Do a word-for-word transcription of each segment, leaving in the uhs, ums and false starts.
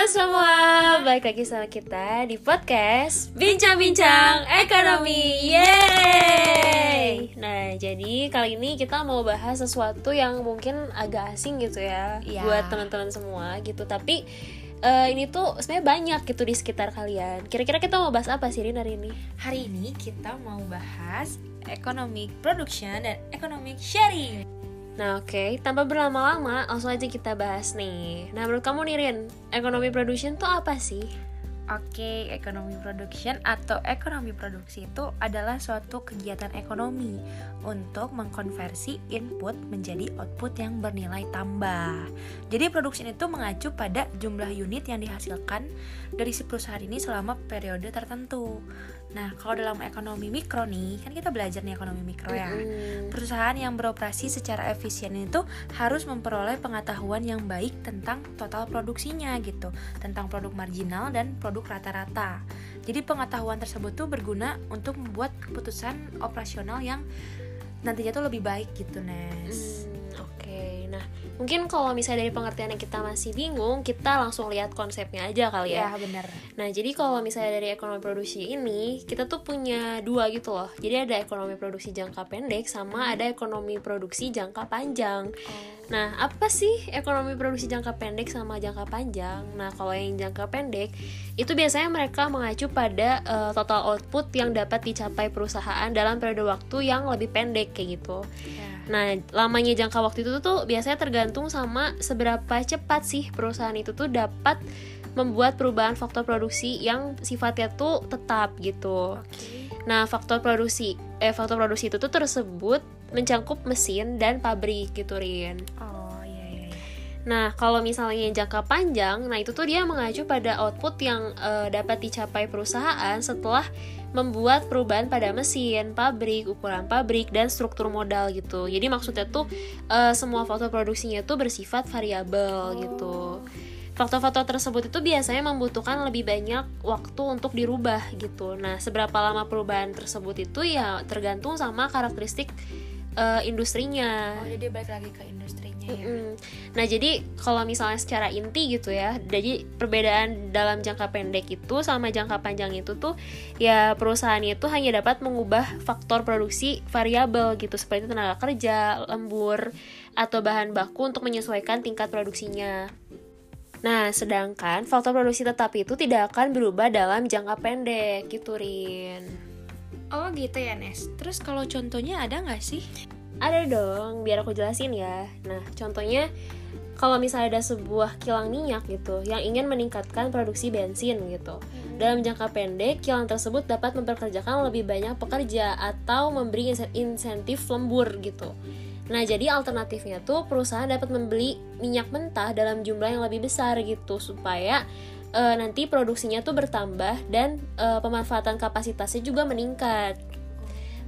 Halo semua, balik lagi sama kita di podcast Bincang-bincang Ekonomi. Yeay. Nah, jadi kali ini kita mau bahas sesuatu yang mungkin agak asing gitu ya, ya. Buat teman-teman semua gitu. Tapi uh, ini tuh sebenarnya banyak gitu di sekitar kalian. Kira-kira kita mau bahas apa sih Rin hari ini? Hari ini kita mau bahas economic production dan economic sharing. Nah oke, okay. Tanpa berlama-lama langsung aja kita bahas nih. Nah menurut kamu nih Rin, ekonomi production tuh apa sih? Oke, okay, ekonomi production atau ekonomi produksi itu adalah suatu kegiatan ekonomi untuk mengkonversi input menjadi output yang bernilai tambah. Jadi production itu mengacu pada jumlah unit yang dihasilkan dari si perusahaan ini selama periode tertentu. Nah, kalau dalam ekonomi mikro nih, kan kita belajar nih ekonomi mikro ya. Perusahaan yang beroperasi secara efisien itu harus memperoleh pengetahuan yang baik tentang total produksinya gitu, tentang produk marginal dan produk rata-rata. Jadi pengetahuan tersebut tuh berguna untuk membuat keputusan operasional yang nantinya tuh lebih baik gitu, Nes. Hmm, Oke, okay. Nah mungkin kalau misalnya dari pengertian yang kita masih bingung, kita langsung lihat konsepnya aja kali ya. Ya benar. Nah jadi kalau misalnya dari ekonomi produksi ini, kita tuh punya dua gitu loh. Jadi ada ekonomi produksi jangka pendek sama hmm. ada ekonomi produksi jangka panjang. Oh. Nah, apa sih ekonomi produksi jangka pendek sama jangka panjang? Nah, kalau yang jangka pendek, itu biasanya mereka mengacu pada uh, total output yang dapat dicapai perusahaan dalam periode waktu yang lebih pendek, kayak gitu. Yeah. Nah, lamanya jangka waktu itu tuh biasanya tergantung sama seberapa cepat sih perusahaan itu tuh dapat membuat perubahan faktor produksi yang sifatnya tuh tetap, gitu. Okay. Nah, faktor produksi, eh, faktor produksi itu tuh tersebut mencangkup mesin dan pabrik gitu Rin. Oh iya iya. Nah kalau misalnya jangka panjang, nah itu tuh dia mengacu pada output yang e, dapat dicapai perusahaan setelah membuat perubahan pada mesin, pabrik, ukuran pabrik, dan struktur modal gitu. Jadi maksudnya tuh e, semua faktor produksinya tuh bersifat variabel oh. gitu. Faktor-faktor tersebut itu biasanya membutuhkan lebih banyak waktu untuk dirubah gitu. Nah seberapa lama perubahan tersebut itu ya tergantung sama karakteristik Uh, industrinya. Oh, jadi balik lagi ke industrinya ya. Mm-mm. Nah, jadi kalau misalnya secara inti gitu ya, jadi perbedaan dalam jangka pendek itu sama jangka panjang itu tuh ya perusahaan itu hanya dapat mengubah faktor produksi variabel gitu seperti tenaga kerja, lembur, atau bahan baku untuk menyesuaikan tingkat produksinya. Nah, sedangkan faktor produksi tetap itu tidak akan berubah dalam jangka pendek gitu, Rin. Oh gitu ya Nes, terus kalau contohnya ada gak sih? Ada dong, biar aku jelasin ya. Nah contohnya, kalau misalnya ada sebuah kilang minyak gitu yang ingin meningkatkan produksi bensin gitu hmm. dalam jangka pendek, kilang tersebut dapat memperkerjakan lebih banyak pekerja atau memberi insentif lembur gitu. Nah jadi alternatifnya tuh perusahaan dapat membeli minyak mentah dalam jumlah yang lebih besar gitu, supaya E, nanti produksinya tuh bertambah dan e, pemanfaatan kapasitasnya juga meningkat.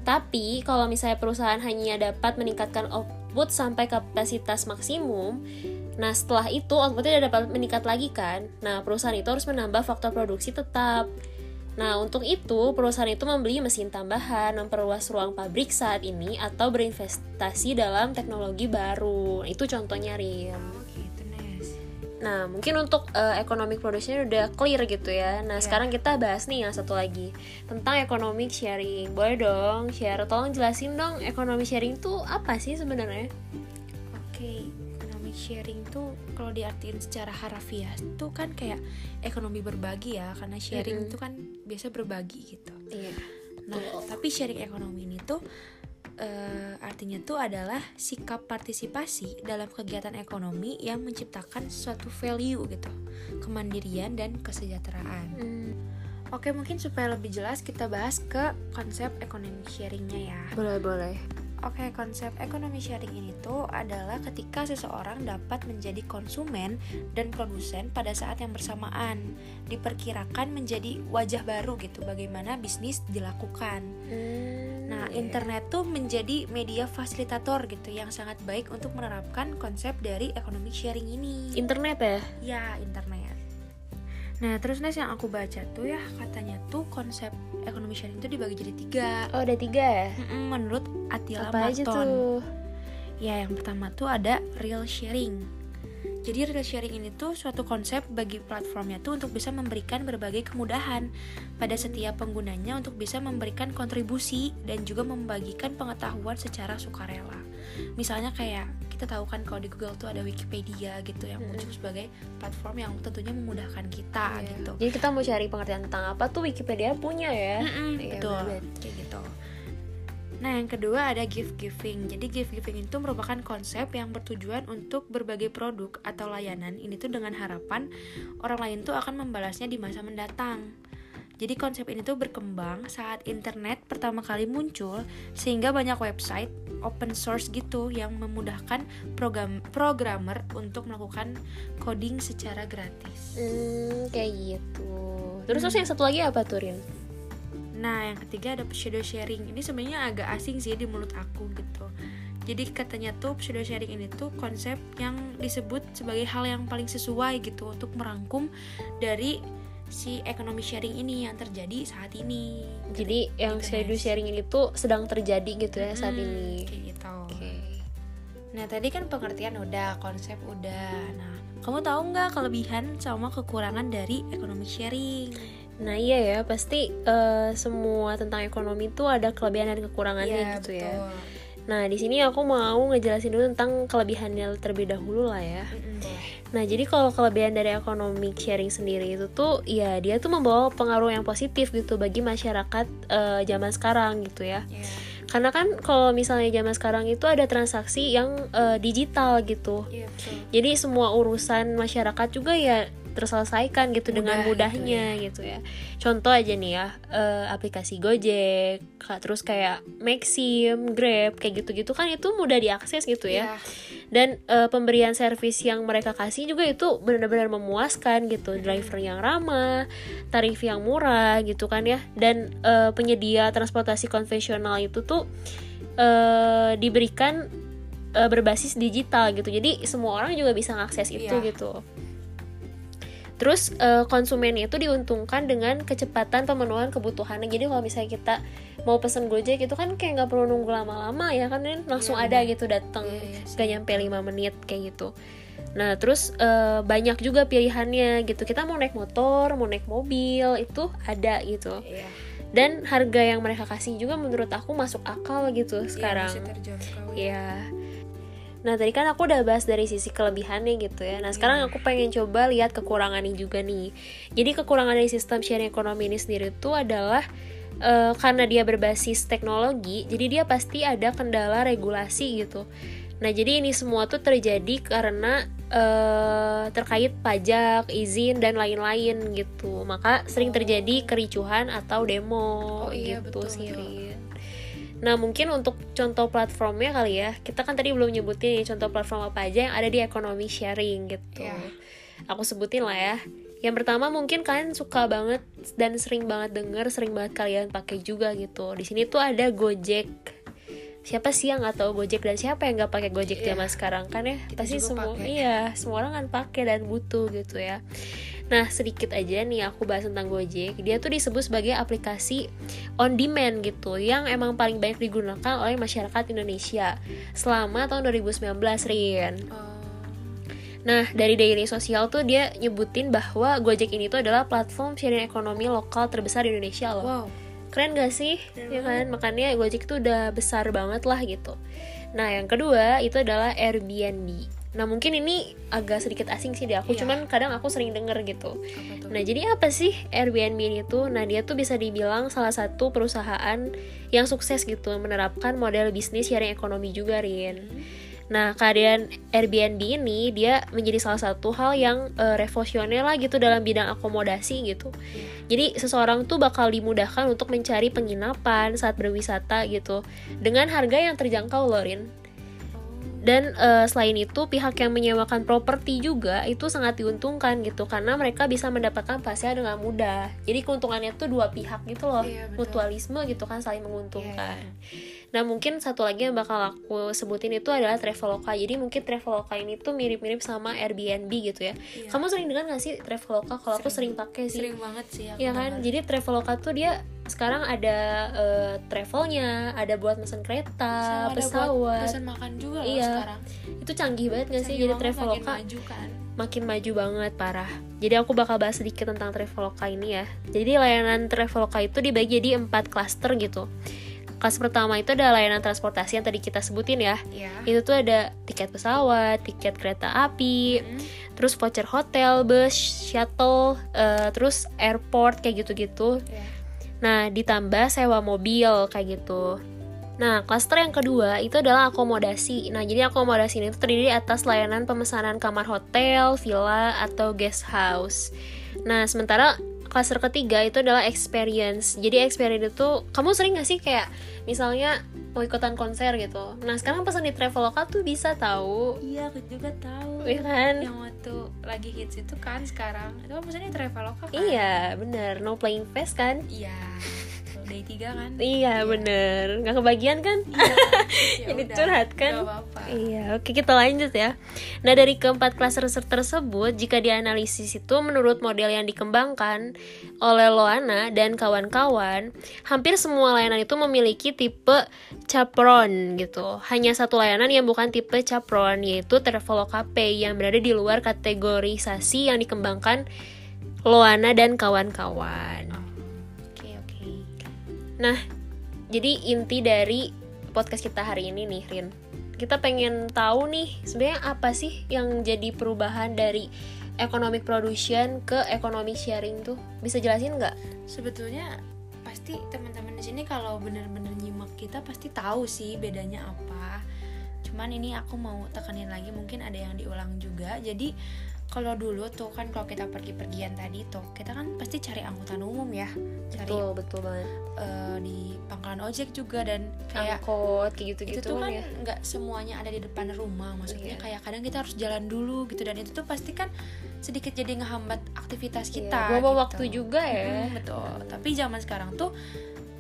Tapi kalau misalnya perusahaan hanya dapat meningkatkan output sampai kapasitas maksimum, nah setelah itu outputnya dapat meningkat lagi kan. Nah perusahaan itu harus menambah faktor produksi tetap. Nah untuk itu perusahaan itu membeli mesin tambahan, memperluas ruang pabrik saat ini, atau berinvestasi dalam teknologi baru. Itu contohnya Rim. Nah, mungkin untuk uh, economic production udah clear gitu ya. Nah, yeah. sekarang kita bahas nih yang satu lagi, tentang economic sharing. Boleh dong share, tolong jelasin dong economic sharing tuh apa sih sebenarnya? Oke, okay, economic sharing tuh kalau diartiin secara harafiah tuh kan kayak ekonomi berbagi ya. Karena sharing mm-hmm. tuh kan biasa berbagi gitu. Iya yeah. Nah, oh. tapi sharing ekonomi ini tuh Uh, artinya tuh adalah sikap partisipasi dalam kegiatan ekonomi yang menciptakan suatu value gitu, kemandirian dan kesejahteraan. Hmm. Oke, mungkin supaya lebih jelas kita bahas ke konsep ekonomi sharingnya ya. Boleh-boleh. Oke, konsep ekonomi sharing ini tuh adalah ketika seseorang dapat menjadi konsumen dan produsen pada saat yang bersamaan, diperkirakan menjadi wajah baru gitu bagaimana bisnis dilakukan. Hmm. Nah, internet tuh menjadi media fasilitator gitu yang sangat baik untuk menerapkan konsep dari economic sharing ini. Internet ya? Ya, internet. Nah, terus Nes yang aku baca tuh ya katanya tuh konsep economic sharing itu dibagi jadi tiga. Oh, ada tiga ya? Mm-mm, menurut Atila Marton. Apa aja tuh? Ya, yang pertama tuh ada real sharing. Jadi ride sharing ini tuh suatu konsep bagi platformnya tuh untuk bisa memberikan berbagai kemudahan pada setiap penggunanya untuk bisa memberikan kontribusi dan juga membagikan pengetahuan secara sukarela. Misalnya kayak kita tahu kan kalau di Google tuh ada Wikipedia gitu yang muncul mm-hmm. sebagai platform yang tentunya memudahkan kita yeah. gitu. Jadi kita mau cari pengertian tentang apa tuh Wikipedia punya ya. Yeah, betul. Kayak gitu. Nah, yang kedua ada gift giving. Jadi gift giving itu merupakan konsep yang bertujuan untuk berbagai produk atau layanan ini tuh dengan harapan orang lain tuh akan membalasnya di masa mendatang. Jadi konsep ini tuh berkembang saat internet pertama kali muncul, sehingga banyak website open source gitu yang memudahkan program programmer untuk melakukan coding secara gratis. Hmm, kayak gitu. Terus terus yang satu lagi apa tuh, Rin? Nah, yang ketiga ada pseudo sharing. Ini sebenarnya agak asing sih di mulut aku gitu. Jadi katanya tuh pseudo sharing ini tuh konsep yang disebut sebagai hal yang paling sesuai gitu untuk merangkum dari si ekonomi sharing ini yang terjadi saat ini. Jadi yang pseudo sharing ini tuh sedang terjadi gitu ya saat hmm, ini. Kayak gitu. Okay. Nah, tadi kan pengertian udah, konsep udah. Nah, kamu tahu nggak kelebihan sama kekurangan dari ekonomi sharing? Nah iya ya, pasti uh, semua tentang ekonomi itu ada kelebihan dan kekurangannya ya, gitu betul. ya. Nah di sini aku mau ngejelasin dulu tentang kelebihannya terlebih dahulu lah ya. Mm-hmm. Nah jadi kalau kelebihan dari economic sharing sendiri itu tuh ya dia tuh membawa pengaruh yang positif gitu bagi masyarakat uh, zaman sekarang gitu ya. Yeah. Karena kan kalau misalnya zaman sekarang itu ada transaksi yang uh, digital gitu. Yeah, jadi semua urusan masyarakat juga ya terselesaikan gitu Mudah, dengan mudahnya gitu ya. gitu ya. Contoh aja nih ya, uh, aplikasi Gojek, terus kayak Maxim, Grab, kayak gitu-gitu kan itu mudah diakses gitu ya. Yeah. Dan uh, pemberian servis yang mereka kasih juga itu benar-benar memuaskan gitu. Mm-hmm. Driver yang ramah, tarif yang murah gitu kan ya. Dan uh, penyedia transportasi konvensional itu tuh uh, diberikan uh, berbasis digital gitu. Jadi semua orang juga bisa mengakses itu yeah. gitu. Terus konsumen itu diuntungkan dengan kecepatan pemenuhan kebutuhannya. Jadi kalau misalnya kita mau pesen Gojek itu kan kayak nggak perlu nunggu lama-lama ya kan, langsung yeah, ada yeah. gitu datang, yeah, yeah. gak nyampe lima menit kayak gitu. Nah terus banyak juga pilihannya gitu. Kita mau naik motor, mau naik mobil itu ada gitu. Yeah. Dan harga yang mereka kasih juga menurut aku masuk akal gitu sekarang. Iya. Yeah, masih terjangkau ya. Yeah. Nah tadi kan aku udah bahas dari sisi kelebihannya gitu ya. Nah sekarang aku pengen coba lihat kekurangannya juga nih. Jadi kekurangan dari sistem sharing ekonomi ini sendiri itu adalah uh, karena dia berbasis teknologi, jadi dia pasti ada kendala regulasi gitu. Nah jadi ini semua tuh terjadi karena uh, terkait pajak, izin, dan lain-lain gitu. Maka sering terjadi kericuhan atau demo oh, iya, gitu sih. Nah mungkin untuk contoh platformnya kali ya, kita kan tadi belum nyebutin contoh platform apa aja yang ada di ekonomi sharing gitu yeah. Aku sebutin lah ya. Yang pertama mungkin kalian suka banget dan sering banget denger, sering banget kalian pakai juga gitu. Di sini tuh ada Gojek. Siapa sih yang gak tahu Gojek, dan siapa yang gak pakai Gojek yeah. zaman sekarang kan ya. Kita pasti semua pake. Iya, semua orang kan pakai dan butuh gitu ya. Nah sedikit aja nih aku bahas tentang Gojek. Dia tuh disebut sebagai aplikasi on demand gitu, yang emang paling banyak digunakan oleh masyarakat Indonesia selama tahun dua ribu sembilan belas, Rin. Oh. Nah dari Daily Sosial tuh dia nyebutin bahwa Gojek ini tuh adalah platform sharing ekonomi lokal terbesar di Indonesia loh. Wow. Keren gak sih? Keren. Ya kan? Makanya Gojek tuh udah besar banget lah gitu. Nah yang kedua itu adalah Airbnb. Nah mungkin ini agak sedikit asing sih di aku, iya. cuman kadang aku sering denger gitu. Nah jadi apa sih Airbnb ini tuh? Nah dia tuh bisa dibilang salah satu perusahaan yang sukses gitu menerapkan model bisnis sharing ekonomi juga, Rin. Hmm. Nah keadaan Airbnb ini dia menjadi salah satu hal yang uh, revolusioner lah gitu dalam bidang akomodasi gitu. hmm. Jadi seseorang tuh bakal dimudahkan untuk mencari penginapan saat berwisata gitu dengan harga yang terjangkau, Rin. Dan uh, selain itu pihak yang menyewakan properti juga itu sangat diuntungkan gitu, karena mereka bisa mendapatkan pasien dengan mudah. Jadi keuntungannya tuh dua pihak gitu loh, iya, mutualisme gitu kan, saling menguntungkan. yeah. Nah mungkin satu lagi yang bakal aku sebutin itu adalah Traveloka. Jadi mungkin Traveloka ini tuh mirip-mirip sama Airbnb gitu ya. Iya. Kamu sering dengar nggak sih Traveloka? Kalau aku sering pakai sih. Sering banget sih. Iya kan. Dengar. Jadi Traveloka tuh dia sekarang ada uh, travelnya, ada buat pesan kereta, ada pesawat, pesan makan juga. Iya. Loh sekarang. Itu canggih banget nggak sih? Jadi Traveloka makin maju kan? Makin maju banget parah. Jadi aku bakal bahas sedikit tentang Traveloka ini ya. Jadi layanan Traveloka itu dibagi jadi empat klaster gitu. Kelas pertama itu ada layanan transportasi yang tadi kita sebutin ya. Yeah. Itu tuh ada tiket pesawat, tiket kereta api, mm. terus voucher hotel, bus, shuttle, uh, terus airport kayak gitu-gitu. Yeah. Nah, ditambah sewa mobil kayak gitu. Nah, klaster yang kedua itu adalah akomodasi. Nah, jadi akomodasi ini terdiri atas layanan pemesanan kamar hotel, villa, atau guest house. Nah, sementara klaster ketiga itu adalah experience. Jadi experience itu, kamu sering gak sih kayak misalnya mau ikutan konser gitu? Nah, sekarang pesan di Traveloka tuh bisa tahu. Iya, aku juga tahu. Iya kan? Yang waktu lagi hits itu kan sekarang. Itu kan pesannya Traveloka kan? Iya, benar. No Plain Fest kan? Iya. Day tiga kan? Iya, iya. Bener. Gak kebagian kan? Iya. Jadi udah, curhat kan? Gak apa-apa. Iya, oke kita lanjut ya. Nah dari keempat klaster tersebut, jika dianalisis itu menurut model yang dikembangkan oleh Loana dan kawan-kawan, hampir semua layanan itu memiliki tipe capron gitu. Hanya satu layanan yang bukan tipe capron, yaitu Traveloka Pay yang berada di luar kategorisasi yang dikembangkan Loana dan kawan-kawan. Nah, jadi inti dari podcast kita hari ini nih, Rin. Kita pengen tahu nih, sebenarnya apa sih yang jadi perubahan dari economic production ke economic sharing tuh? Bisa jelasin nggak? Sebetulnya pasti teman-teman di sini kalau benar-benar nyimak kita pasti tahu sih bedanya apa. Cuman ini aku mau tekanin lagi, mungkin ada yang diulang juga. Jadi kalau dulu tuh kan kalau kita pergi-pergian tadi tuh kita kan pasti cari angkutan umum ya, cari betul betul banget uh, di pangkalan ojek juga dan kayak angkot kayak gitu-gitu itu tuh kan nggak ya. Semuanya ada di depan rumah, maksudnya yeah. kayak kadang kita harus jalan dulu gitu dan itu tuh pasti kan sedikit jadi ngehambat aktivitas kita. Yeah, bawa gitu. Waktu juga ya. Hmm, betul. Hmm. Tapi zaman sekarang tuh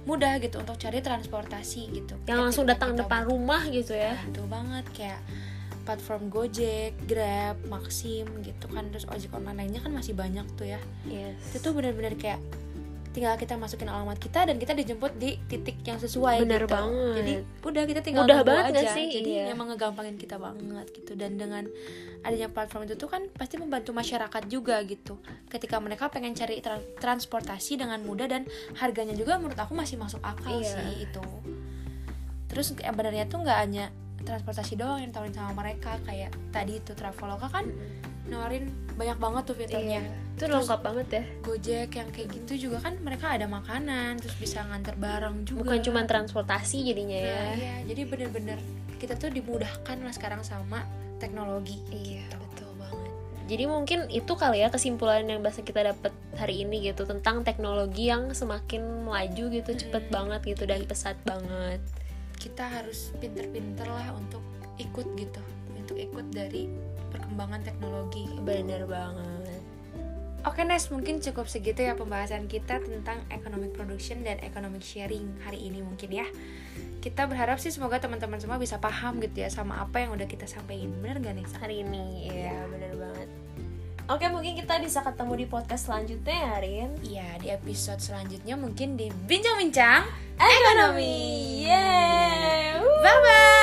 mudah gitu untuk cari transportasi gitu. Yang ya, langsung datang depan butuh. Rumah gitu ya. Nah, betul banget kayak platform Gojek, Grab, Maxim gitu kan, terus ojek online lainnya kan masih banyak tuh ya. Yes. Itu tuh benar-benar kayak tinggal kita masukin alamat kita dan kita dijemput di titik yang sesuai. Bener gitu. Banget. Jadi udah kita tinggal mudah banget aja. Sih? Jadi iya. Emang ngegampangin kita banget gitu dan dengan adanya platform itu tuh kan pasti membantu masyarakat juga gitu. Ketika mereka pengen cari tra- transportasi dengan mudah dan harganya juga menurut aku masih masuk akal iya. sih itu. Terus sebenarnya tuh nggak hanya transportasi doang yang ditawarin sama mereka, kayak tadi itu Traveloka kan mm-hmm. nawarin banyak banget tuh fiturnya. Iya, itu terus lengkap banget ya. Gojek yang kayak gitu juga kan mereka ada makanan, terus bisa nganter barang juga. Bukan cuma transportasi jadinya ya. Nah, iya, jadi bener-bener kita tuh dimudahkan lah sekarang sama teknologi. Iya, gitu. Betul banget. Jadi mungkin itu kali ya kesimpulan yang bahasa kita dapat hari ini gitu tentang teknologi yang semakin melaju gitu, mm-hmm. cepet banget gitu dan pesat banget. Kita harus pinter-pinter lah untuk ikut gitu, untuk ikut dari perkembangan teknologi. Bener banget. Oke Nes, mungkin cukup segitu ya pembahasan kita tentang economic production dan economic sharing hari ini mungkin ya. Kita berharap sih semoga teman-teman semua bisa paham gitu ya sama apa yang udah kita sampaikan. Bener gak Nes? Hari ini, ya, ya bener banget. Oke, mungkin kita bisa ketemu di podcast selanjutnya ya, Rin? Iya, di episode selanjutnya mungkin di Bincang-bincang Ekonomi. Yeay! Bye-bye!